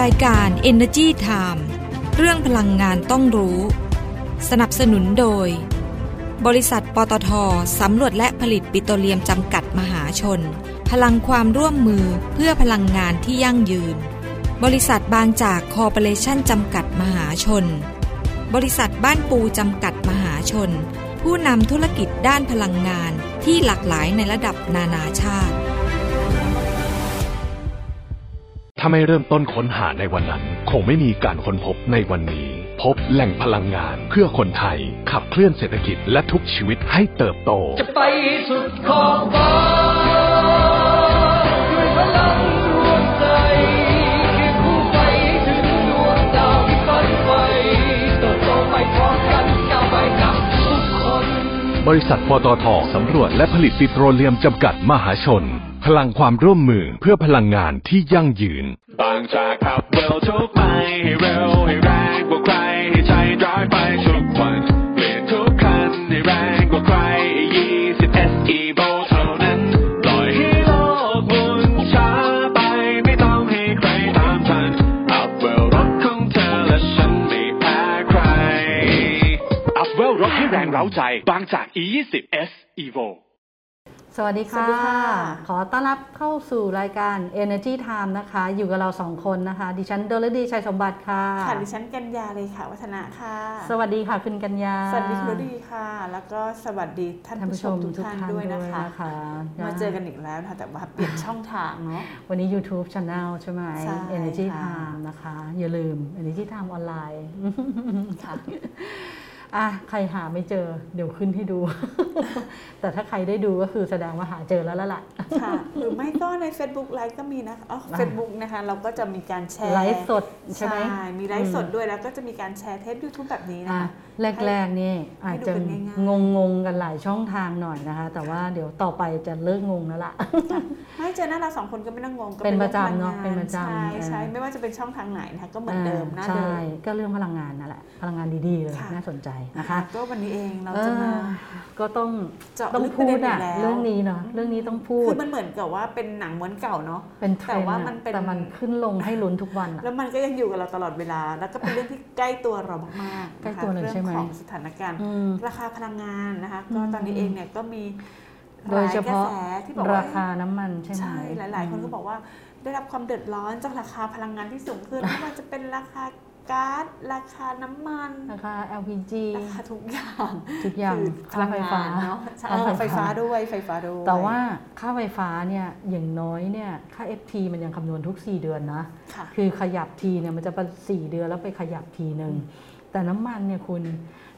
รายการ Energy Time เรื่องพลังงานต้องรู้สนับสนุนโดยบริษัทปตทสำรวจและผลิตปิโตรเลียมจำกัดมหาชนพลังความร่วมมือเพื่อพลังงานที่ยั่งยืนบริษัทบางจากคอร์ปอเรชั่นจำกัดมหาชนบริษัทบ้านปูจำกัดมหาชนผู้นำธุรกิจด้านพลังงานที่หลากหลายในระดับนานาชาติถ้าไม่เริ่มต้นค้นหาในวันนั้นคงไม่มีการค้นพบในวันนี้พบแหล่งพลังงานเพื่อคนไทยขับเคลื่อนเศรษฐกิจและทุกชีวิตให้เติบโตจะไปสุดขอบฟ้าด้วยพลังรวมใจที่ผู้ไปถึงดวงดาวที่ฝันไว้เติบโตไปพร้อมกันก้าวไปกับทุกคนบริษัทปตท.สำรวจและผลิตปิโตรเลียมจำกัดมหาชนพลังความร่วมมือเพื่อพลังงานที่ยั่งยืนบางจากขับเร็วทุกไปให้เร็วให้แรงกว่าใครให้ใจร้ายไปทุกวันเปลี่ยนทุกคันให้แรงกว่าใคร E20 SE Evo เท่านั้นปล่อยให้โลกหมุนช้าไปไม่ต้องให้ใครตามทันอัพเวลรถของเธอและฉันไม่แพ้ใครอัพเวลรถให้แรงเร้าใจบางจาก E20 SE Evoสวัสดีค่ะขอต้อนรับเข้าสู่รายการ Energy Time นะคะอยู่กับเรา2คนนะคะดิฉันดลฤดีชัยสมบัติค่ะค่ะดิฉันกัญญาเลยค่ะวัฒนะค่ะสวัสดีค่ะคุณกัญญาสวัสดีคุณดลฤดีค่ะแล้วก็สวัสดีท่านผู้ชมทุกท่านด้วยนะคะมาเจอกันอีกแล้วค่ะแต่ว่าเปลี่ยนช่องทางเนาะวันนี้ YouTube Channel ใช่ไหม Energy Time นะคะอย่าลืม Energy Time ออนไลน์ค่ะใครหาไม่เจอเดี๋ยวขึ้นให้ดู แต่ถ้าใครได้ดูก็คือแสดงว่าหาเจอแล้วล่ะค่ะหรือไม่ก็ใน Facebook Live ก็มีนะFacebook นะคะเราก็จะมีการแชร์ไลฟ์สดใช่มั้ยมีไลฟ์สดด้วยแล้วก็จะมีการแชร์เทป YouTube แบบนี้นะคะแรกๆนี่อาจจะงงๆกันหลายช่องทางหน่อยนะคะแต่ว่าเดี๋ยวต่อไปจะเลิกงงแล้วล่ะไม่เจอหน้าเรา2คนก็ไม่ต้องงงกันเป็นประจำเนาะเป็นประจำใช่ไม่ว่าจะเป็นช่องทางไหนนะคะก็เหมือนเดิมนะใช่ก็เรื่องพลังงานนั่นแหละพลังงานดีๆเลยน่าสนใจนะคะก็วันนี้เองเราจะมาก็ต้องพูดอ่ะเรื่องนี้เนาะเรื่องนี้ต้องพูดคือมันเหมือนกับว่าเป็นหนังม้วนเก่าเนาะแต่ว่ามันเป็นแต่มันขึ้นลงให้ลุ้นทุกวันแล้วมันก็ยังอยู่กับเราตลอดเวลาแล้วก็เป็นเรื่องที่ใกล้ตัวเรามากๆใกล้ตัวเลยใช่ไหมของสถานการณ์ราคาพลังงานนะคะก็ตอนนี้เองเนี่ยก็มีโดยเฉพาะราคาน้ำมันใช่ไหมหลายๆคนก็บอกว่าได้รับความเดือดร้อนจากราคาพลังงานที่สูงขึ้นไม่ว่าจะเป็นราคาก๊าซราคาน้ำมันราคา LPG ราคาทุกอย่างค่าไฟฟ้าเนาะไฟฟ้าด้วยแต่ว่าค่าไฟฟ้าเนี่ยอย่างน้อยเนี่ยค่า FT มันยังคำนวณทุก4เดือนนะคือขยับทีเนี่ยมันจะเป็น4เดือนแล้วไปขยับทีนึงแต่น้ำมันเนี่ยคุณ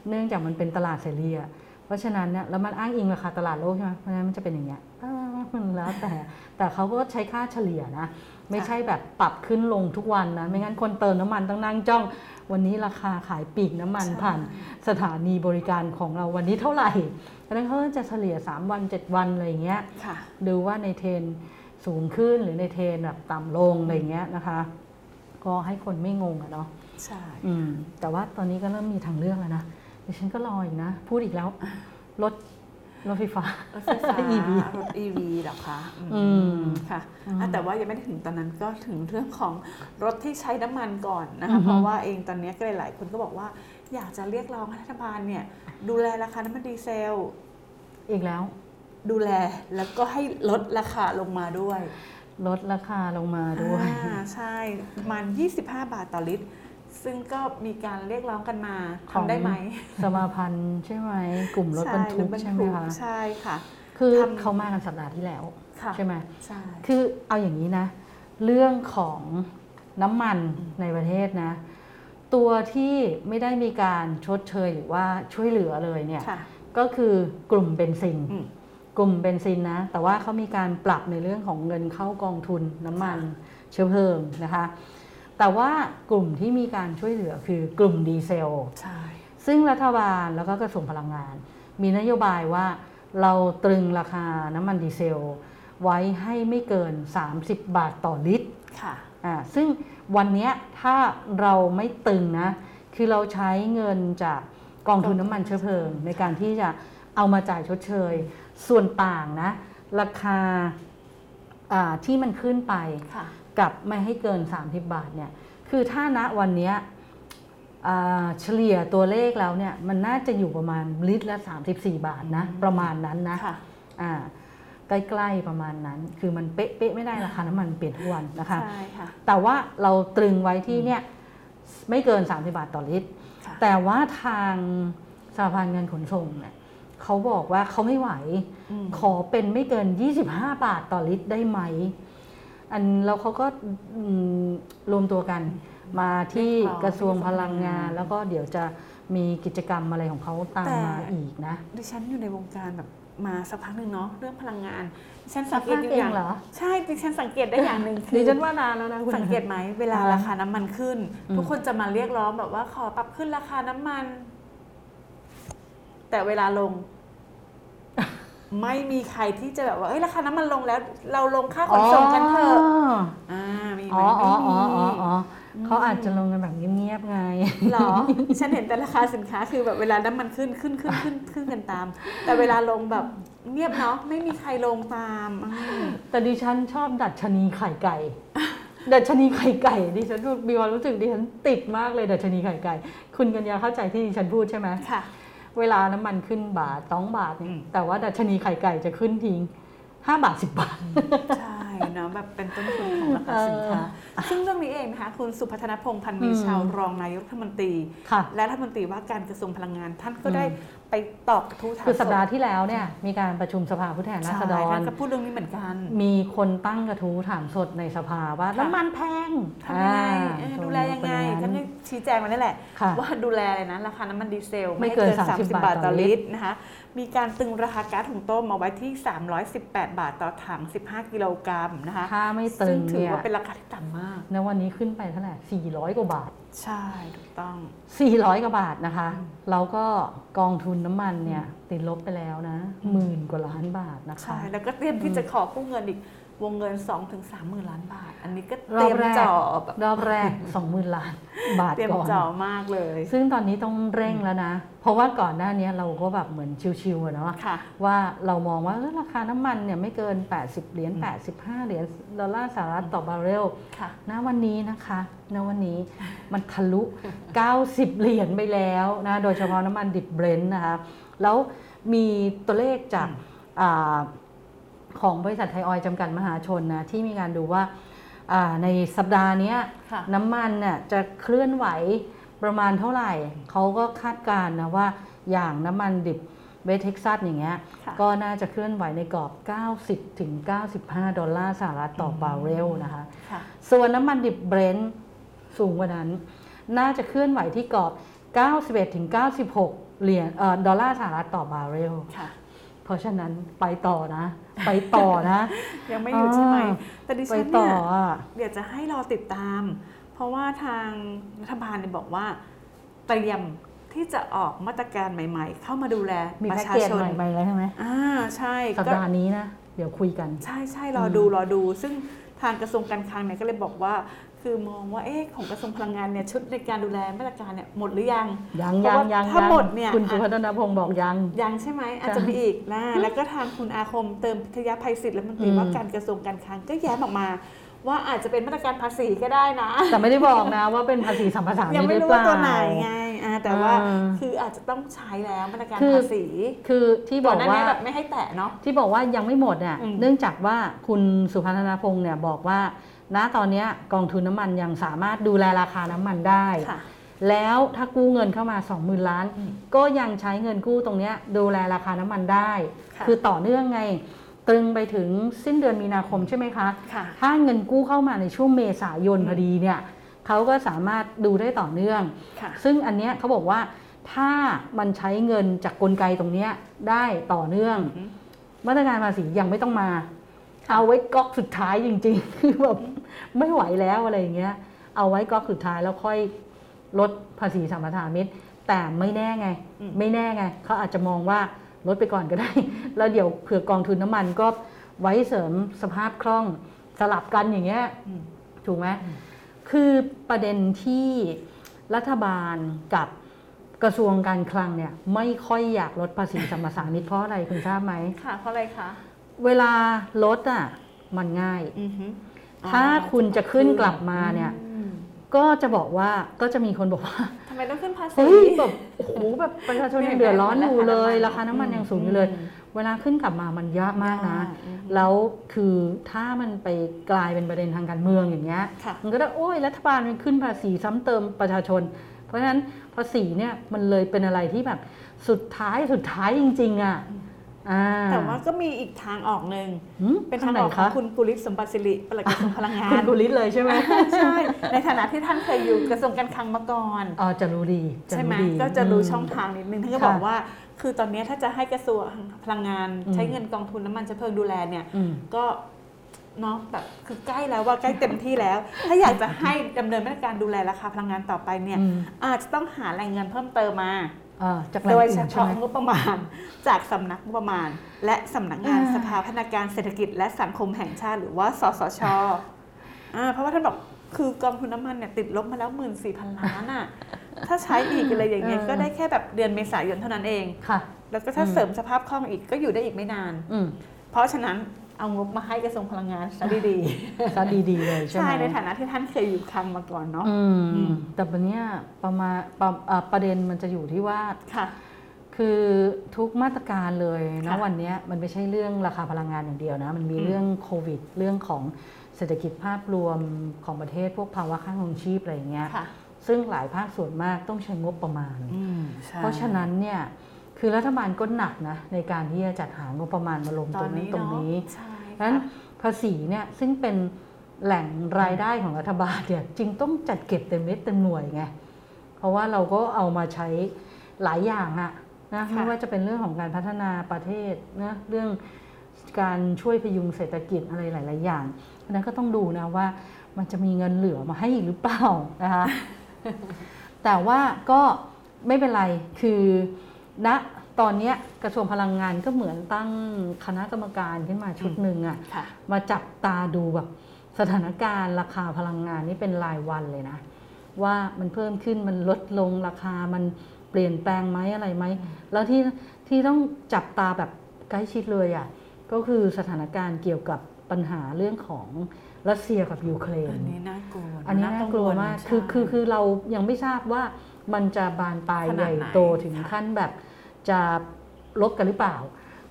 เนื่องจากมันเป็นตลาดเสรีอ่ะเพราะฉะนั้นเนี่ยแล้วมันอ้างอิงราคาตลาดโลกใช่ไหมเพราะฉะนั้นมันจะเป็นอย่างเงี้ยมันแล้วแต่เขาก็ใช้ค่าเฉลี่ยนะไม่ใช่แบบปรับขึ้นลงทุกวันนะไม่งั้นคนเติมน้ำมันต้องนั่งจ้องวันนี้ราคาขายปลีกน้ำมันผ่านสถานีบริการของเราวันนี้เท่าไหร่แล้วเขาจะเฉลี่ย3วัน7วันอะไรอย่างเงี้ยดูว่าในเทรนสูงขึ้นหรือในเทรนแบบต่ำลงอะไรอย่างเงี้ยนะคะก็ให้คนไม่งงอะเนาะใช่แต่ว่าตอนนี้ก็เริ่มมีทางเลือกแล้วนะดิฉันก็รออีกนะพูดอีกแล้วรถไฟฟ้ารถไฟฟ้า EV รถ EV หรอคะค่ะแต่ว่ายังไม่ถึงตอนนั้นก็ถึงเรื่องของรถที่ใช้น้ำมันก่อนนะคะเพราะว่าเองตอนนี้ก็หลายคนก็บอกว่าอยากจะเรียกร้องให้รัฐบาลเนี่ยดูแลราคาน้ำมันดีเซลอีกแล้วดูแลแล้วก็ให้ลดราคาลงมาด้วยลดราคาลงมาด้วยใช่ประมาณ25บาทต่อลิตรซึ่งก็มีการเรียกร้องกันมาทำได้ไหมสมาพันธ์ใช่ไหมกลุ่มรถบรรทุกใช่ไหมคะใช่ค่ะคือเขามากันสัปดาห์ที่แล้วใช่ไหมใช่คือเอาอย่างนี้นะเรื่องของน้ำมันในประเทศนะตัวที่ไม่ได้มีการชดเชยหรือว่าช่วยเหลือเลยเนี่ยก็คือกลุ่มเบนซินนะแต่ว่าเขามีการปรับในเรื่องของเงินเข้ากองทุนน้ำมันเชื้อเพลิงนะคะแต่ว่ากลุ่มที่มีการช่วยเหลือคือกลุ่มดีเซลใช่ซึ่งรัฐบาลแล้วก็กระทรวงพลังงานมีนโยบายว่าเราตรึงราคาน้ำมันดีเซลไว้ให้ไม่เกิน30บาทต่อลิตรค่ะซึ่งวันนี้ถ้าเราไม่ตรึงนะคือเราใช้เงินจากกองทุนน้ำมันเชื้อเพลิงในการที่จะเอามาจ่ายชดเชยส่วนต่างนะราคาที่มันขึ้นไป กับไม่ให้เกิน30 บาทเนี่ยคือถ้าณวันนี้เฉลี่ยตัวเลขแล้วเนี่ยมันน่าจะอยู่ประมาณลิตรละ34 บาทนะประมาณนั้นนะใกล้ๆประมาณนั้นคือมันเป๊ะๆไม่ได้ราคาน้ำมันเปลี่ยนทุกวันนะคะใช่ค่ะแต่ว่าเราตรึงไว้ที่เนี่ยไม่เกิน30 บาทต่อลิตรแต่ว่าทางสหพันธ์การขนส่งเนี่ยเขาบอกว่าเขาไม่ไหวขอเป็นไม่เกิน25 บาทต่อลิตรได้ไหมอันแล้วเขาก็รวมตัวกันมาที่กระทรวงพลังงานแล้วก็เดี๋ยวจะมีกิจกรรมอะไรของเขาตามมาอีกนะดิฉันอยู่ในวงการแบบมาสักพักหนึ่งเนาะเรื่องพลังงานดิฉันสังเกตอย่างเหรอใช่ดิฉันสังเกตได้อย่างหนึ่งดิฉันว่านานแล้วนะสังเกตไหมเวลาราคาน้ำมันขึ้นทุกคนจะมาเรียกร้องแบบว่าขอปรับขึ้นราคาน้ำมันแต่เวลาลงไม่มีใครที่จะแบบว่าเฮ้ยราคาน้ำมันลงแล้วเราลงค่าขนส่งกันเถอะมีไหมไม่มีเขาอาจจะลงกันแบบเงียบๆไงหรอฉันเห็นแต่ราคาสินค้าคือแบบเวลาน้ำมันขึ้นกันตามแต่เวลาลงแบบเงียบเนาะไม่มีใครลงตามแต่ดิฉันชอบดัชนีไข่ไก่ดัชนีไข่ไก่ดิฉันมีความรู้สึกดิฉันติดมากเลยดัชนีไข่ไก่คุณกัญญาเข้าใจที่ดิฉันพูดใช่ไหมค่ะเวลาน้ำมันขึ้น2 บาทเนี่ยแต่ว่าดัชนีไข่ไก่จะขึ้นทิ้ง5 บาท10 บาทใช่เนาะแบบเป็นต้นทุนของราคาสินค้าซึ่งเรื่องนี้เองนะคะคุณสุพัฒนพงศ์พันธุ์มีชัยรองนายกรัฐมนตรีและรัฐมนตรีว่าการกระทรวงพลังงานท่านก็ได้ไปตอบกระทู้ถามคือสัปดาห์ที่แล้วเนี่ยมีการประชุมสภาผู้แทนราษฎรท่านก็พูดเรื่องนี้เหมือนกันมีคนตั้งกระทู้ถามสดในสภาว่าน้ำมันแพงทำยังไงดูแลยังไงท่านก็ชี้แจงมาได้แหละว่าดูแลเลยนะราคาน้ำมันดีเซลไม่เกิน30 บาทต่อลิตรนะคะมีการตึงราคาก๊าซหุงต้มมาไว้ที่318 บาทต่อถัง15 กิโลกรัมนะคะถ้าไม่ตึงถือว่าเป็นราคาที่ต่ำมากณวันนี้ขึ้นไปเท่าไหร่400 กว่าบาทใช่ถูกต้อง400 กว่าบาทนะคะแล้วก็กองทุนน้ำมันเนี่ยติดลบไปแล้วนะ10,000 กว่าล้านบาทนะคะใช่แล้วก็เตรียมที่จะขอกู้เงินอีกวงเงิน 2-30,000 ล้านบาทอันนี้ก็เตรียมจ่อรอบแรก 20,000 ล้านบาทก่อนเตรียมจ่อมากเลยซึ่งตอนนี้ต้องเร่งแล้วนะเพราะว่าก่อนหน้านี้เราก็แบบเหมือนชิวๆเนาะว่าเรามองว่าราคาน้ำมันเนี่ยไม่เกิน80 เหรียญ85 เหรียญดอลลาร์สหรัฐต่อบาร์เรลณวันนี้นะคะณวันนี้มันทะลุ90 เหรียญไปแล้วนะโดยเฉพาะน้ำมันดิบเบรนท์นะคะแล้วมีตัวเลขจากของบริษัทไทยออยล์จำกัดมหาชนนะที่มีการดูว่าในสัปดาห์นี้น้ำมันน่ะจะเคลื่อนไหวประมาณเท่าไหร่เขาก็คาดการณ์นะว่าอย่างน้ำมันดิบเวสเท็กซัสอย่างเงี้ยก็น่าจะเคลื่อนไหวในกรอบ90-95 ดอลลาร์สหรัฐต่อบาร์เรลนะคะส่วนน้ำมันดิบเบรนท์สูงกว่านั้นน่าจะเคลื่อนไหวที่กรอบ91-96 ดอลลาร์สหรัฐต่อบาร์เรลเพราะฉะนั้นไปต่อนะไปต่อนะยังไม่อยู่ใช่ไหมแต่ดิฉันเนี่ยเดี๋ยวจะให้รอติดตามเพราะว่าทางรัฐบาลเนี่ยบอกว่าเตรียมที่จะออกมาตรการใหม่ๆเข้ามาดูแลประชาชนใหม่ๆแล้วใช่ไหมใช่สัปดาห์นี้นะเดี๋ยวคุยกันใช่ใช่รอดูซึ่งทางกระทรวงการคลังเนี่ยก็เลยบอกว่าคือมองว่าของกระทรวงพลังงานเนี่ยชุดในการดูแลมาตรการเนี่ยหมดหรือยังยังถ้าหมดเนี่ยคุณสุพัฒนพงศ์บอกยังใช่ไหมอาจจะมีอีกนะแล้วก็ทางคุณอาคมเติมพิทยภัยศิษย์และรัฐมนตรีว่าการกระทรวงการคลังก็แย้มออกมาว่าอาจจะเป็นมาตรการภาษีก็ได้นะแต่ไม่ได้บอกนะว่าเป็นภาษีสัมปทานยังไม่รู้ตัวไหนไงแต่ว่าคืออาจจะต้องใช้แล้วมาตรการภาษีคือที่บอกว่าไม่ให้แตะเนาะที่บอกว่ายังไม่หมดเนี่ยเนื่องจากว่าคุณสุพัฒนพงศ์เนี่ยบอกว่าณตอนนี้กองทุนน้ำมันยังสามารถดูแลราคาน้ำมันได้แล้วถ้ากู้เงินเข้ามา 20,000 ล้านก็ยังใช้เงินกู้ตรงนี้ดูแลราคาน้ำมันได้คือต่อเนื่องไงตรึงไปถึงสิ้นเดือนมีนาคมใช่ไหมคะถ้าเงินกู้เข้ามาในช่วงเมษายนพอดีเนี่ยเขาก็สามารถดูได้ต่อเนื่องซึ่งอันเนี้ยเขาบอกว่าถ้ามันใช้เงินจากกลไกตรงนี้ได้ต่อเนื่องมาตรการภาษียังไม่ต้องมาเอาไว้ก๊อกสุดท้ายจริงๆคือแบบไม่ไหวแล้วอะไรอย่างเงี้ยเอาไว้ก๊อกสุดท้ายแล้วค่อยลดภาษีสัมปทานมิตรแต่ไม่แน่ไงเขาอาจจะมองว่าลดไปก่อนก็ได้แล้วเดี๋ยวเผื่อกองทุนน้ำมันก็ไว้เสริมสภาพคล่องสลับกันอย่างเงี้ยถูกไหมคือประเด็นที่รัฐบาลกับกระทรวงการคลังเนี่ยไม่ค่อยอยากลดภาษีสัมปทานมิตรเพราะอะไรคุณทราบไหมค่ะเพราะอะไรคะเวลาลดอ่ะมันง่าย ถ้าคุณจะขึ้นกลับมาเนี่ยก็จะบอกว่าก็จะมีคนบอกว่าทำไมต้องขึ้นภาษีแบบโอ้โหแบบประชาชนยังเดือดร้อนอยู่เลยราคาน้ำมันยังสูงอยู่เลยเวลาขึ้นกลับมามันยากมากนะแล้วคือถ้ามันไปกลายเป็นประเด็นทางการเมืองอย่างเงี้ยมันก็ได้โอ้ยรัฐบาลมันขึ้นภาษีซ้ำเติมประชาชนเพราะฉะนั้นภาษีเนี่ยมันเลยเป็นอะไรที่แบบสุดท้ายจริงๆอ่ะแต่ว่าก็มีอีกทางออกหนึ่งเป็นทางออกของคุณกุลิศสมบัติศิริปลัดกระทรวงพลังงานคุณกุลิศเลยใช่ไหมใช่ในฐานะที่ท่านเคยอยู่กระทรวงการคลังมาก่อนอ๋อจะรู้ดีใช่ไหมก็จะรู้ช่องทางนิดนึงท่านก็บอกว่าคือตอนนี้ถ้าจะให้กระทรวงพลังงานใช้เงินกองทุนน้ำมันเชื้อเพลิงดูแลเนี่ยก็เนาะแบบคือใกล้แล้วว่าใกล้เต็มที่แล้วถ้าอยากจะให้ดำเนินมาตรการดูแลราคาพลังงานต่อไปเนี่ยอาจจะต้องหาแหล่งเงินเพิ่มเติมมาโดยเฉพาะงบประมาณจากสำนักงบประมาณและสำนักงานสภาพัฒนาการเศรษฐกิจและสังคมแห่งชาติหรือว่าสสช.เพราะว่าท่านบอกคือกองทุนน้ำมันเนี่ยติดลบมาแล้ว 14,000 ล้านอ่ะถ้าใช้อีกอะไรอย่างเงี้ยก็ได้แค่แบบเดือนเมษายนเท่านั้นเองแล้วก็ถ้าเสริมสภาพคล่องอีกก็อยู่ได้อีกไม่นานเพราะฉะนั้นเอางบมาให้กระทรวงพลังงานซะดีๆซะดีๆเลยใช่ไหมใช่ในฐานะที่ท่านเคยอยู่คลังมาก่อนเนาะแต่วันนี้ประเด็นมันจะอยู่ที่ว่าคือทุกมาตรการเลยนะวันนี้มันไม่ใช่เรื่องราคาพลังงานอย่างเดียวนะมันมีเรื่องโควิดเรื่องของเศรษฐกิจภาพรวมของประเทศพวกภาวะค่าครองชีพอะไรอย่างเงี้ยซึ่งหลายภาคส่วนมากต้องใช้งบประมาณเพราะฉะนั้นเนี่ยคือรัฐบาลก็หนักนะในการที่จะจัดหางบประมาณมาลงตรงนี้ดังนั้นภาษีเนี่ยซึ่งเป็นแหล่งรายได้ของรัฐบาลเนี่ยจึงต้องจัดเก็บเต็มเม็ดเต็มหน่วยไงเพราะว่าเราก็เอามาใช้หลายอย่างอะนะไม่ว่าจะเป็นเรื่องของการพัฒนาประเทศนะเรื่องการช่วยพยุงเศรษฐกิจอะไรหลายๆอย่างเพราะฉะนั้นก็ต้องดูนะว่ามันจะมีเงินเหลือมาให้อีกหรือเปล่านะคะ แต่ว่าก็ไม่เป็นไรคือณตอนนี้กระทรวงพลังงานก็เหมือนตั้งคณะกรรมการขึ้นมาชุดหนึ่งอ่ะมาจับตาดูแบบสถานการณ์ราคาพลังงานนี่เป็นรายวันเลยนะว่ามันเพิ่มขึ้นมันลดลงราคามันเปลี่ยนแปลงไหมอะไรไหมแล้วที่ต้องจับตาแบบใกล้ชิดเลยอ่ะก็คือสถานการณ์เกี่ยวกับปัญหาเรื่องของรัสเซียกับยูเครนอันนี้น่ากลัวอันนี้น่ากลัวมากคือเรายังไม่ทราบว่ามันจะบานปลายใหญ่โตถึงขั้นแบบจะลบกันหรือเปล่า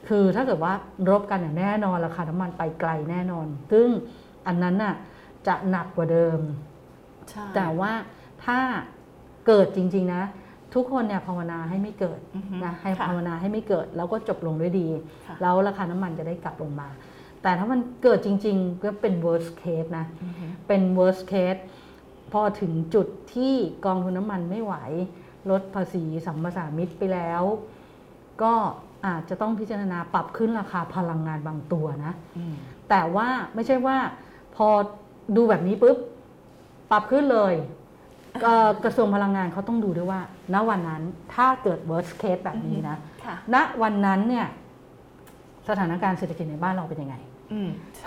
คือถ้าเกิดว่ารบกันอย่างแน่นอนราคาน้ำมันไปไกลแน่นอนซึ่งอันนั้นน่ะจะหนักกว่าเดิมแต่ว่าถ้าเกิดจริงๆนะทุกคนเนี่ยภาวนาให้ไม่เกิดนะให้ภาวนาให้ไม่เกิดแล้วก็จบลงด้วยดีแล้วราคาน้ำมันจะได้กลับลงมาแต่ถ้ามันเกิดจริงๆก็เป็น worst case นะเป็น worst case พอถึงจุดที่กองทุนน้ำมันไม่ไหวลดภาษีสัมปทามิตรไปแล้วก็อาจจะต้องพิจารณาปรับขึ้นราคาพลังงานบางตัวนะแต่ว่าไม่ใช่ว่าพอดูแบบนี้ปุ๊บปรับขึ้นเลยกระทรวงพลังงานเขาต้องดูด้วยว่าณวันนั้นถ้าเกิด worst case แบบนี้นะณวันนั้นเนี่ยสถานการณ์เศรษฐกิจในบ้านเราเป็นยังไง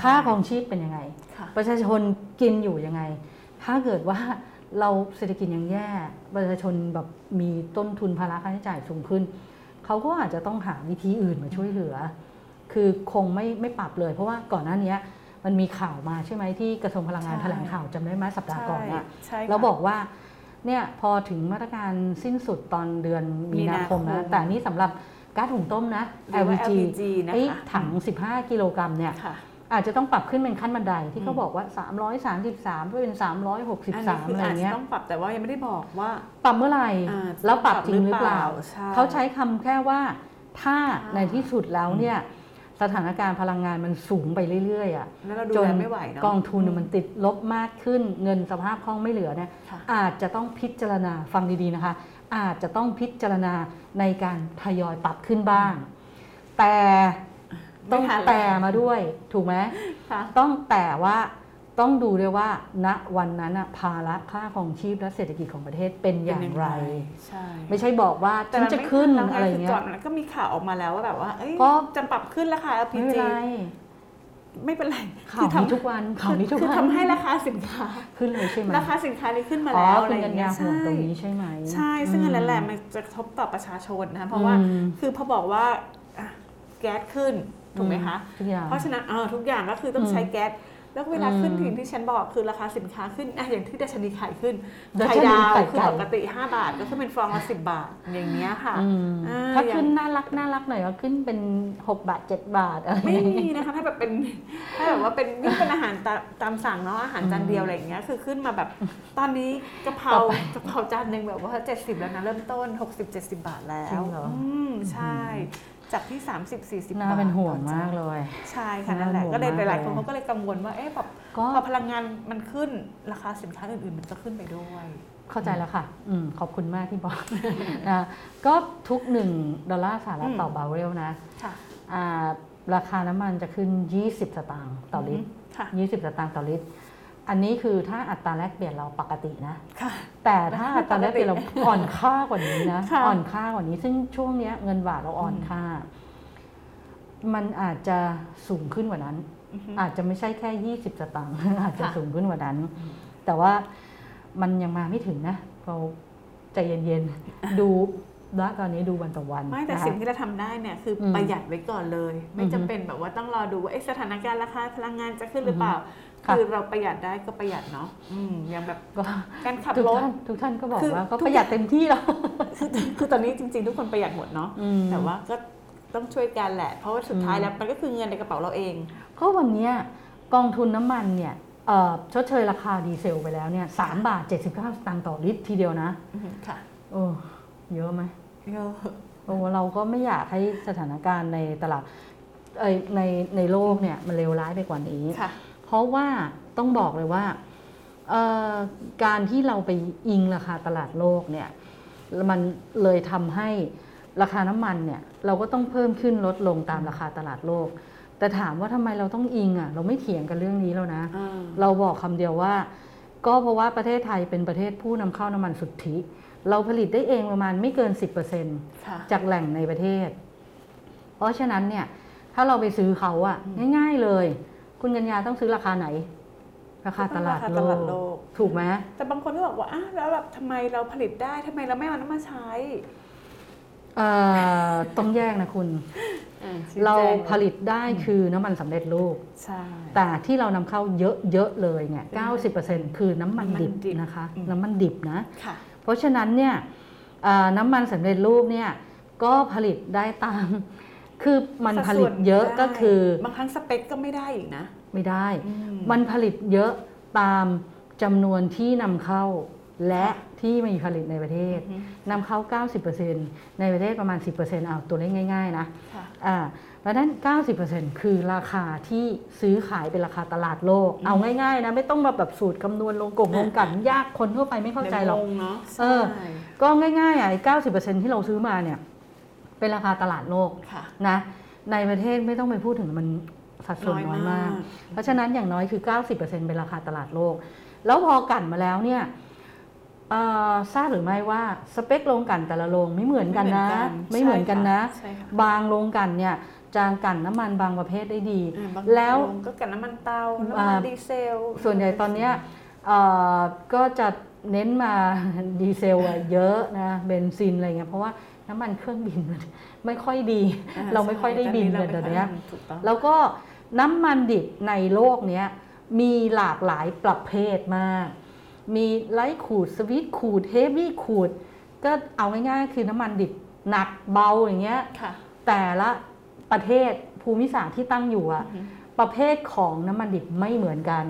ค่าครองชีพเป็นยังไงประชาชนกินอยู่ยังไงถ้าเกิดว่าเราเศรษฐกิจยังแย่ประชาชนแบบมีต้นทุนภาระค่าใช้จ่ายสูงขึ้นเขาก็อาจจะต้องหาวิธีอื่นมาช่วยเหลือคือคงไม่ปรับเลยเพราะว่าก่อนหน้านี้มันมีข่าวมาใช่ไหมที่กระทรวงพลังงานแถลงข่าวจำได้ไหมสัปดาห์ก่อนเนี่ยแล้วบอกว่าเนี่ยพอถึงมาตรการสิ้นสุดตอนเดือนมีนาคมนะแต่นี่สำหรับก๊าซหุงต้มนะ LPG ถัง15กิโลกรัมเนี่ยอาจจะต้องปรับขึ้นเป็นขั้นบันไดที่เขาบอกว่า333เป็น363อะไรเงี้ยต้องปรับแต่ว่ายังไม่ได้บอกว่าปรับเมื่อไหร่แล้วปรับจริงหรือเปล่าเขาใช้คำแค่ว่าถ้าในที่สุดแล้วเนี่ยสถานการณ์พลังงานมันสูงไปเรื่อยๆอ่ะจนกองทุนมันติดลบมากขึ้นเงินสภาพคล่องไม่เหลือเนี่ยอาจจะต้องพิจารณาฟังดีๆนะคะอาจจะต้องพิจารณาในการทยอยปรับขึ้นบ้างแต่ต้องแต่มาด้วยถูกไหมต้องแต่ว่าต้องดูด้วยว่าณวันนั้นภาระค่าครองชีพและเศรษฐกิจของประเทศเป็นอย่างไรใช่ไม่ใช่บอกว่าฉันจะขึ้นอะไรเงี้ยก็มีข่าวออกมาแล้วว่าแบบว่าก็จะปรับขึ้นราคา LPG ไม่เป็นไรข่าวนี้ทุกวันคือทำให้ราคาสินค้าขึ้นเลยใช่ไหมราคาสินค้าเลยขึ้นมาแล้วอะไรอย่างเงี้ยใช่ตรงนี้ใช่ไหมใช่ซึ่งอันนั้นแหละมันจะกระทบต่อประชาชนนะเพราะว่าคือพอบอกว่าแก๊สขึ้นถูกไหมคะเพราะฉะนั้นทุกอย่างก็คือต้องใช้แก๊ส แล้วเวลาขึ้นถึงที่ฉันบอกคือราคาสินค้าขึ้นอย่างที่ดัชนีไข่ขึ้นไข่ดาวคือปกติ5บาทก็ขึ้นเป็นฟองละ10บาทอย่างเงี้ยค่ะถ้าขึ้นน่ารักหน่อยก็ขึ้นเป็น6บาท7บาทอะไรไม่มีนะคะถ้าแบบเป็นถ้าแบบว่าเป็นนี่เป็นอาหารตามสั่งเนาะอาหารจานเดียวอะไรอย่างเงี้ยคือขึ้นมาแบบตอนนี้กะเพราจานนึงแบบว่า70แล้วนะเริ่มต้น60 70บาทแล้วใช่จากที่30-40 บาทน่าเป็นห่วงมากเลยใช่ค่ะนั่นแหละก็เลยหลายคนเขาก็เลยกังวลว่าเอ๊ะแบบพอพลังงานมันขึ้นราคาสินค้าอื่นๆมันจะขึ้นไปด้วยเข้าใจแล้วค่ะขอบคุณมากที่บอกนะก็ทุก1ดอลลาร์สหรัฐต่อบาร์เรลนะราคาน้ำมันจะขึ้น20สตางค์ต่อลิตร20สตางค์ต่อลิตรอันนี้คือถ้าอัตราแลกเปลี่ยนเราปกตินะแต่ถ้าอัตราแลกเปลี่ยนเราอ่อนค่ากว่านี้นะอ่อนค่ากว่านี้ซึ่งช่วงนี้เงินบาทเราอ่อนค่ามันอาจจะสูงขึ้นกว่านั้นอาจจะไม่ใช่แค่20สตางค์อาจจะสูงขึ้นกว่านั้นแต่ว่ามันยังมาไม่ถึงนะเราใจเย็นๆดูแล้วตอนนี้ดูวันต่อวันไม่แต่สิ่งที่เราทำได้เนี่ยคือประหยัดไว้ก่อนเลยไม่จำเป็นแบบว่าต้องรอดูว่าสถานการณ์ราคาพลังงานจะขึ้นหรือเปล่าคือเราประหยัดได้ก็ประหยัดเนาะอย่างแบบการขับรถทุกท่านก็บอกว่าก็ประหยัดเต็มที่แล้วคือตอนนี้จริงๆทุกคนประหยัดหมดเนาะแต่ว่าก็ต้องช่วยกันแหละเพราะว่าสุดท้ายแล้วมันก็คือเงินในกระเป๋าเราเองก็วันนี้กองทุนน้ำมันเนี่ยชดเชยราคาดีเซลไปแล้วเนี่ย3.79 บาทต่อลิตรทีเดียวนะค่ะโอ้เยอะไหมเยอะเราก็ไม่อยากให้สถานการณ์ในตลาดในโลกเนี่ยมันเลวร้ายไปกว่านี้เพราะว่าต้องบอกเลยว่าการที่เราไปอิงราคาตลาดโลกเนี่ยมันเลยทำให้ราคาน้ำมันเนี่ยเราก็ต้องเพิ่มขึ้นลดลงตามราคาตลาดโลกแต่ถามว่าทำไมเราต้องอิงอ่ะเราไม่เถียงกันเรื่องนี้แล้วนะเราบอกคำเดียวว่าก็เพราะว่าประเทศไทยเป็นประเทศผู้นำเข้าน้ำมันสุทธิเราผลิตได้เองประมาณไม่เกิน 10% จากแหล่งในประเทศเพราะฉะนั้นเนี่ยถ้าเราไปซื้อเขาอ่ะง่ายๆเลยคุณกัญญาต้องซื้อราคาไหนราคาตลาดโลกถูกไหมแต่บางคนก็บอกว่าแล้วแบบทำไมเราผลิตได้ทำไมเราไม่เอาน้ำมาใช้ต้องแยกนะคุณเราผลิตได้คือน้ำมันสำเร็จรูปแต่ที่เรานำเข้าเยอะๆเลยเนี่ย 90% คือน้ำมันดิบนะคะน้ำมันดิบนะเพราะฉะนั้นเนี่ยน้ำมันสำเร็จรูปเนี่ยก็ผลิตได้ตามคือมันผลิตเยอะก็คือบางครั้งสเปคก็ไม่ได้อีกนะไม่ได้มันผลิตเยอะตามจำนวนที่นำเข้าและที่มีผลิตในประเทศนำเข้า 90% ในประเทศประมาณ 10% เอาตัวเลขง่ายๆนะเพราะฉะนั้น 90% คือราคาที่ซื้อขายเป็นราคาตลาดโลกเอาง่ายๆนะไม่ต้องมาแบบสูตรคำนวณลงกันยากคนทั่วไปไม่เข้าใจหรอกก็ง่ายๆไอ้ 90% ที่เราซื้อมาเนี่ยเป็นราคาตลาดโลกนะในประเทศไม่ต้องไปพูดถึงมันสัดส่วนน้อยมากเพราะฉะนั้นอย่างน้อยคือ 90% เป็นราคาตลาดโลกแล้วพอกันมาแล้วเนี่ยทราบหรือไม่ว่าสเปคโรงกลั่นแต่ละโรงไม่เหมือนกันนะไม่เหมือนกันนะบางโรงกลั่นเนี่ยจะกลั่นน้ำมันบางประเภทได้ดีแล้วก็กลั่นน้ำมันเตาน้ำมันดีเซลส่วนใหญ่ตอนนี้ก็จะเน้นมาดีเซลเยอะนะเบนซินอะไรเงี้ยเพราะว่าน้ำมันเครื่องบินมันไม่ค่อยดีเราไม่ค่อยได้บินเลยตอนนี้แล้วก็น้ำมันดิบในโลกนี้มีหลากหลายประเภทมากมีไลท์ขูดสวิตขูดเฮฟวี่ขูดก็เอาง่ายๆคือน้ำมันดิบหนักเบาอย่างเงี้ยแต่ละประเทศภูมิศาสตร์ที่ตั้งอยู่อะประเภทของน้ำมันดิบไม่เหมือนกัน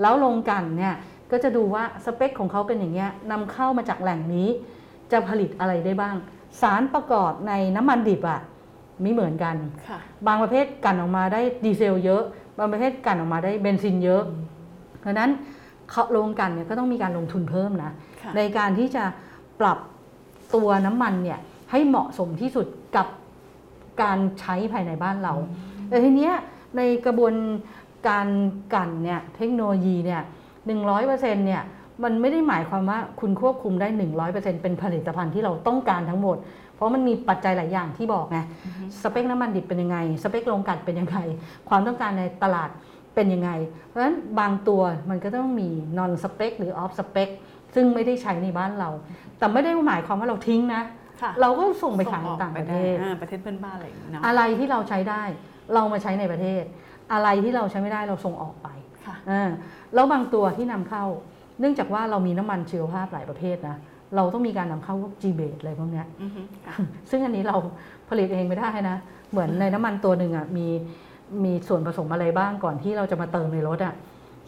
แล้วลงกันเนี่ยก็จะดูว่าสเปคของเขาเป็นอย่างเงี้ยนำเข้ามาจากแหล่งนี้จะผลิตอะไรได้บ้างสารประกอบในน้ำมันดิบอะไม่เหมือนกันบางประเภทกันออกมาได้ดีเซลเยอะบางประเภทกันออกมาได้เบนซินเยอะเพราะนั้นโรงกลั่นเนี่ยก็ต้องมีการลงทุนเพิ่มนะในการที่จะปรับตัวน้ำมันเนี่ยให้เหมาะสมที่สุดกับการใช้ภายในบ้านเราแต่ทีเนี้ยในกระบวนการกลั่นเนี่ยเทคโนโลยีเนี่ย 100% เนี่ยมันไม่ได้หมายความว่าคุณควบคุมได้ 100% เป็นผลิตภัณฑ์ที่เราต้องการทั้งหมดเพราะมันมีปัจจัยหลายอย่างที่บอกไงสเปคน้ำมันดิบเป็นยังไงสเปคโรงกลั่นเป็นยังไงความต้องการในตลาดเป็นยังไงเพราะฉะนั้นบางตัวมันก็ต้องมี non spec หรือ off spec ซึ่งไม่ได้ใช้ในบ้านเราแต่ไม่ได้หมายความว่าเราทิ้งนะเราก็ส่งไปขายต่างประเทศประเทศเพื่อนบ้านอะไรอย่างเงี้ยอะไรที่เราใช้ได้เรามาใช้ในประเทศอะไรที่เราใช้ไม่ได้เราส่งออกไป แล้วบางตัวที่นำเข้าเนื่องจากว่าเรามีน้ำมันชีวภาพหลายประเภทนะเราต้องมีการนำเข้าพวก G-Base อะไรพวกนี้ซึ่งอันนี้เราผลิตเองไม่ได้นะเหมือนในน้ำมันตัวหนึ่งอ่ะมีส่วนผสมอะไรบ้างก่อนที่เราจะมาเติมในรถอ่ะ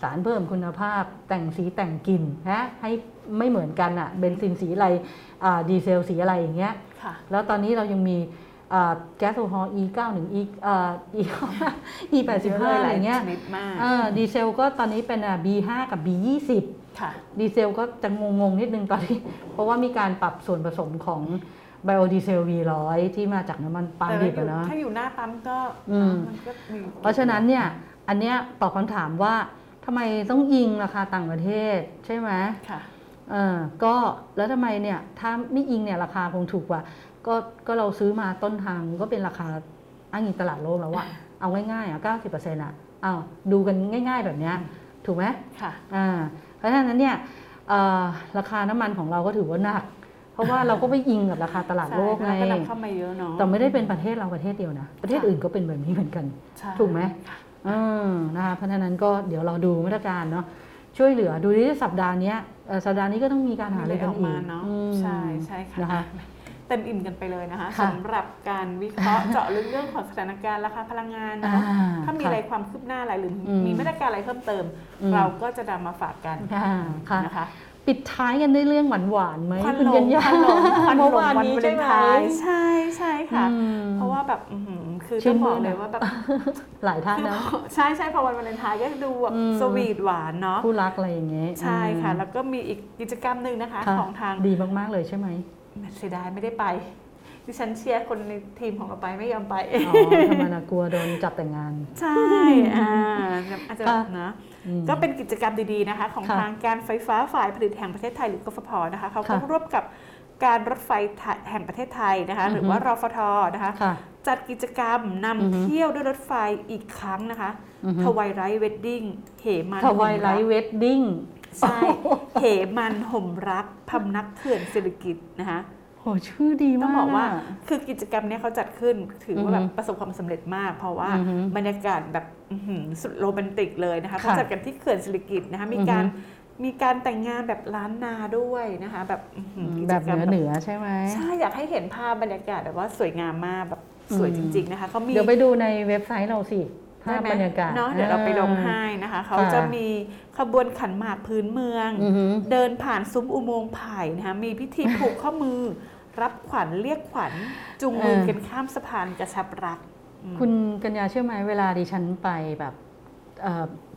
สารเพิ่มคุณภาพแต่งสีแต่งกลิ่นนะให้ไม่เหมือนกันอ่ะเบนซินสีอะไรดีเซลสีอะไรอย่างเงี้ยแล้วตอนนี้เรายังมีแก๊สโซฮอล์ E91 E85 อะไรเงี้ยดีเซลก็ตอนนี้เป็นB5 กับB20ดีเซลก็จะงงๆนิดนึงตอนนี้เพราะว่ามีการปรับส่วนผสมของไบโอดีเซล V100 ที่มาจากน้ำมันปาล์มดิบนะถ้าอยู่หน้าปั๊มก็มันก็มีเพราะฉะนั้นเนี่ยอันเนี้ยตอบคำถามว่าทำไมต้องอิงราคาต่างประเทศใช่ไหมค่ะก็แล้วทำไมเนี่ยถ้าไม่อิงเนี่ยราคาคงถูกกว่าก็เราซื้อมาต้นทางก็เป็นราคาอ้างอิงตลาดโลกแล้วอะเอาง่ายๆอ่ะ 90% อ่ะเอาดูกันง่ายๆแบบเนี้ยถูกไหมค่ะเพราะฉะนั้นเนี่ยราคาน้ำมันของเราก็ถือว่าหนักเพราะว่าเราก็ไปอิงกับราคาตลาดโลกไงก็นำเข้ามาเยอะเนาะแต่ไม่ได้เป็นประเทศเราประเทศเดียวนะประเทศอื่นก็เป็นแบบนี้เหมือนกันถูกไหมนะคะเพราะฉะนั้นก็เดี๋ยวเราดูมาตรการเนาะช่วยเหลือดูดิสัปดาห์นี้ก็ต้องมีการหาอะไรกันอีกเนาะใช่ใช่ค่ะเต็มอิ่มกันไปเลยนะคะสำหรับการวิเคราะห์เจาะลึกเรื่องของสถานการณ์ราคาพลังงานนะถ้ามีอะไรความคืบหน้าอะไรหรือมีมาตรการอะไรเพิ่มเติมเราก็จะนำมาฝากกันนะคะปิดท้ายกันด้วยเรื่องหวานๆไหมคุณยันยาเมื่อวานนี้ใช่ไหมใช่ใช่ค่ะเพราะว่าแบบคือต้องบอกเลยว่าแบบหลายท่านนะใช่ใช่พอวันวาเลนไทน์ก็ดูแบบสวีทหวานเนาะคู่รักอะไรอย่างเงี้ยใช่ค่ะแล้วก็มีอีกกิจกรรมนึงนะคะของทางดีมากๆเลยใช่ไหมเสียดายไม่ได้ไปดิฉันเชียร์คนในทีมของเราไปไม่ยอมไปทำไมนะกลัวโดนจับแต่งงานใช่อาจจะนะก็เป็นกิจกรรมดีๆนะคะของทางการไฟฟ้าฝ่ายผลิตแห่งประเทศไทยหรือกฟผ.นะคะเขาก็ร่วมกับการรถไฟแห่งประเทศไทยนะคะหรือว่ารฟท.นะคะจัดกิจกรรมนำเที่ยวด้วยรถไฟอีกครั้งนะคะทวายไลท์เวดดิ้งเหมันทวายไลท์เวดดิ้งใช่เหมันห่มรักพำนักเขื่อนศิริกิติ์นะคะโหชื่อดีมากต้องบอกว่าคือกิจกรรมนี้เขาจัดขึ้นถือว่าแบบประสบความสำเร็จมากเพราะว่าบรรยากาศแบบสุดโรแมนติกเลยนะคะเขาจัดกันที่เขื่อนศิริกิติ์นะคะมีการแต่งงานแบบล้านนาด้วยนะคะแบบเหนือใช่ไหมใช่อยากให้เห็นภาพบรรยากาศแบบว่าสวยงามมากแบบสวยจริงๆนะคะเขามีเดี๋ยวไปดูในเว็บไซต์เราสิภาพบรรยากาศเนาะเดี๋ยวเราไปลงให้นะคะเขาจะมีขบวนขันหมากพื้นเมืองเดินผ่านซุ้มอุโมงค์ไผ่นะคะมีพิธีผูกข้อมือรับขวัญเรียกขวัญจูงมือกันข้ามสะพานกระชับรักคุณกัญญาเชื่อไหมเวลาดิฉันไปแบบ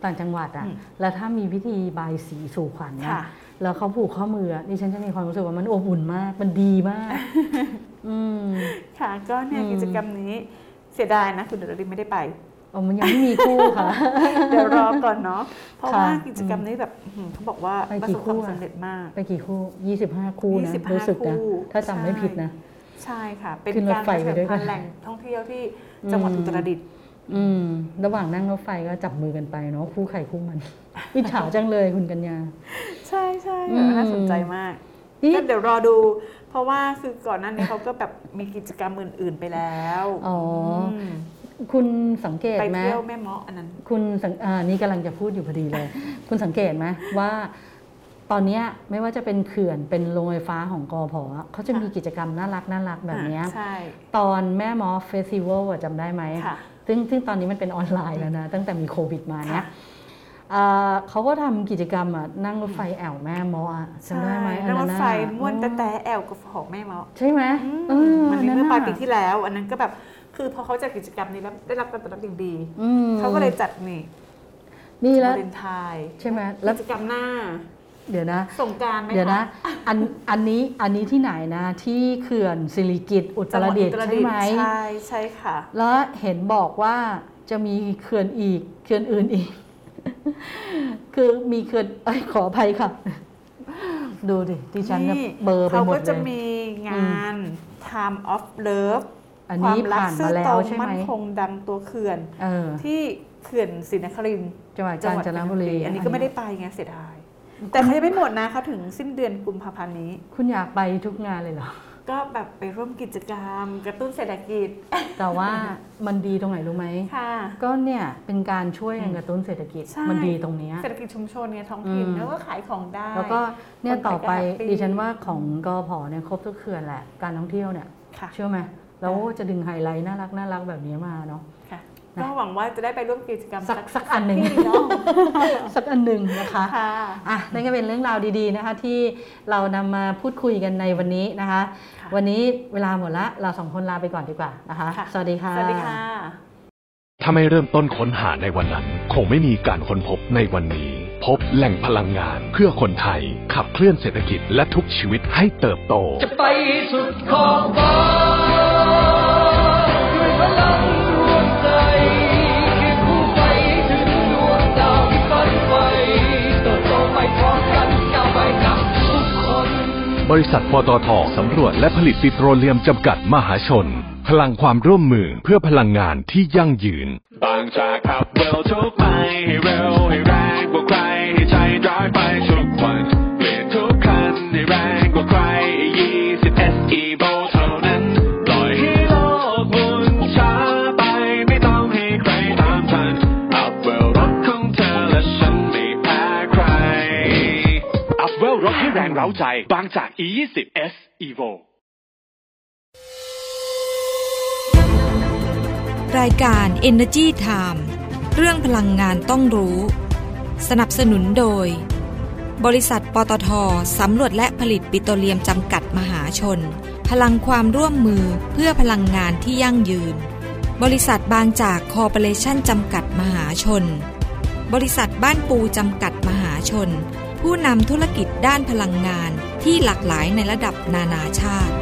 ต่างจังหวัดอ่ะแล้วถ้ามีพิธีบายสีสู่ขวัญนะแล้วเขาผูกข้อมือดิฉันจะมีความรู้สึกว่ามันอบอุ่นมากมันดีมากค่ะก็เนี่ยกิจกรรมนี้เสียดายนะคุณดลฤทธิ์ไม่ได้ไปมันยังไม่มีคู่ค่ะเดี๋ยวรอก่อนเนาะเพราะว่ากิจกรรมนี้แบบเขาบอกว่าประสบความสำเร็จมากไปกี่คู่25คู่นะรู้สึกนะถ้าจำไม่ผิดนะใช่ค่ะเป็นการเฉลิมพันธุ์แหล่งท่องเที่ยวที่จังหวัดอุตรดิตถ์ระหว่างนั่งรถไฟก็จับมือกันไปเนาะคู่ใครคู่มันอิจฉาจังเลยคุณกัญญาใช่ใช่น่าสนใจมากก็เดี๋ยวรอดูเพราะว่าคือก่อนหน้านี้เขาก็แบบมีกิจกรรมอื่นๆไปแล้วอ๋อคุณสังเกตไหมไปเที่ยวแม่เมาะอันนั้นคุณนี่กำลังจะพูดอยู่พอดีเลย คุณสังเกตไหมว่าตอนนี้ไม่ว่าจะเป็นเขื่อนเป็นโรงไฟฟ้าของกพ.เขาจะมีกิจกรรมน่ารักแบบนี้ตอนแม่เมาะเฟสติวัลจำได้ไหมซึ่งตอนนี้มันเป็นออนไลน์แล้วนะตั้งแต่มีโควิดมาเนี่ยเขาก็ทำกิจกรรมนั่งรถไฟแอวแม่เมาะจำได้ไหมนั่งรถไฟม้วนแต่แอวกับของแม่เมาะใช่ไหมมันมีเมื่อปลายปีที่แล้วอันนั้นก็แบบคือพอเขาจัดกิจกรรมนี้แล้วได้รับการตอบรับดีเขาก็เลยจัดนี่แล้วเป็นไทยใช่ไหมกิจกรรมหน้าเดี๋ยวนะสงกรานต์ไหมเดี๋ยวนะอันนี้ที่ไหนนะที่เขื่อนศิริกิติ์อุตรดิตถ์ใช่ไหมใช่ค่ะแล้วเห็นบอกว่าจะมีเขื่อนอีกเขื่อนอื่นอีกคือมีเขื่อนขออภัยค่ะดูดิที่ฉันเบอร์ไปหมดเลยเขาก็จะมีงาน Time of Loveความรักซื่อตรงมั่นคงดังตัวเขื่อนที่เขื่อนศรีนครินทร์จังหวัดกาญจนบุรีอันนี้ก็ไม่ได้ไปไงเสียดายแต่เขาจะไม่หมดนะเขาถึงสิ้นเดือนกุมภาพันธ์นี้คุณอยากไปทุกงานเลยเหรอ ก็แบบไปร่วมกิจกรรมกระตุ้นเศรษฐกิจแต่ว่ามันดีตรงไหนรู้ไหมก็เนี่ยเป็นการช่วยกระตุ้นเศรษฐกิจมันดีตรงนี้เศรษฐกิจชุมชนเนี่ยท้องถิ่นแล้วก็ขายของได้แล้วก็เนี่ยต่อไปดิฉันว่าของกพ.เนี่ยครบทุกเขื่อนแหละการท่องเที่ยวเนี่ยเชื่อไหมแล้วจะดึงไฮไลท์น่ารักน่ารักแบบนี้มาเนาะก็หวังว่าจะได้ไปร่วมกิจกรรมสักอันหนึ่งสักอันหนึ่งนะคะอ่ะนั่นก็เป็นเรื่องราวดีๆนะคะที่เรานำมาพูดคุยกันในวันนี้นะคะวันนี้เวลาหมดละเราสองคนลาไปก่อนดีกว่านะคะสวัสดีค่ะสวัสดีค่ะถ้าไม่เริ่มต้นค้นหาในวันนั้นคงไม่มีการค้นพบในวันนี้พบแหล่งพลังงานเพื่อคนไทยขับเคลื่อนเศรษฐกิจและทุกชีวิตให้เติบโตจะไปสุดขอบฟ้าบริษัทปตท.สำรวจและผลิตปิโตรเลียมจำกัดมหาชนพลังความร่วมมือเพื่อพลังงานที่ยั่งยืนบางจากขับเร็วทุกไปให้เร็วให้แรงกว่าใครให้ใจร้ายไปทุกวันเปลี่ยนทุกคันให้แรงกว่าใคร E20 SE Evo เท่านั้นปล่อยให้โลกมุนช้าไปไม่ต้องให้ใครตามทันอัพเวลรถของเธอและฉันไม่แพ้ใครอัพเวลรถให้แรงเร้าใจบางจาก E20 SE Evoรายการ Energy Time เรื่องพลังงานต้องรู้สนับสนุนโดยบริษัทปตท.สำรวจและผลิตปิโตรเลียมจำกัดมหาชนพลังความร่วมมือเพื่อพลังงานที่ยั่งยืนบริษัทบางจากคอร์ปอเรชั่นจำกัดมหาชนบริษัทบ้านปูจำกัดมหาชนผู้นำธุรกิจด้านพลังงานที่หลากหลายในระดับนานาชาติ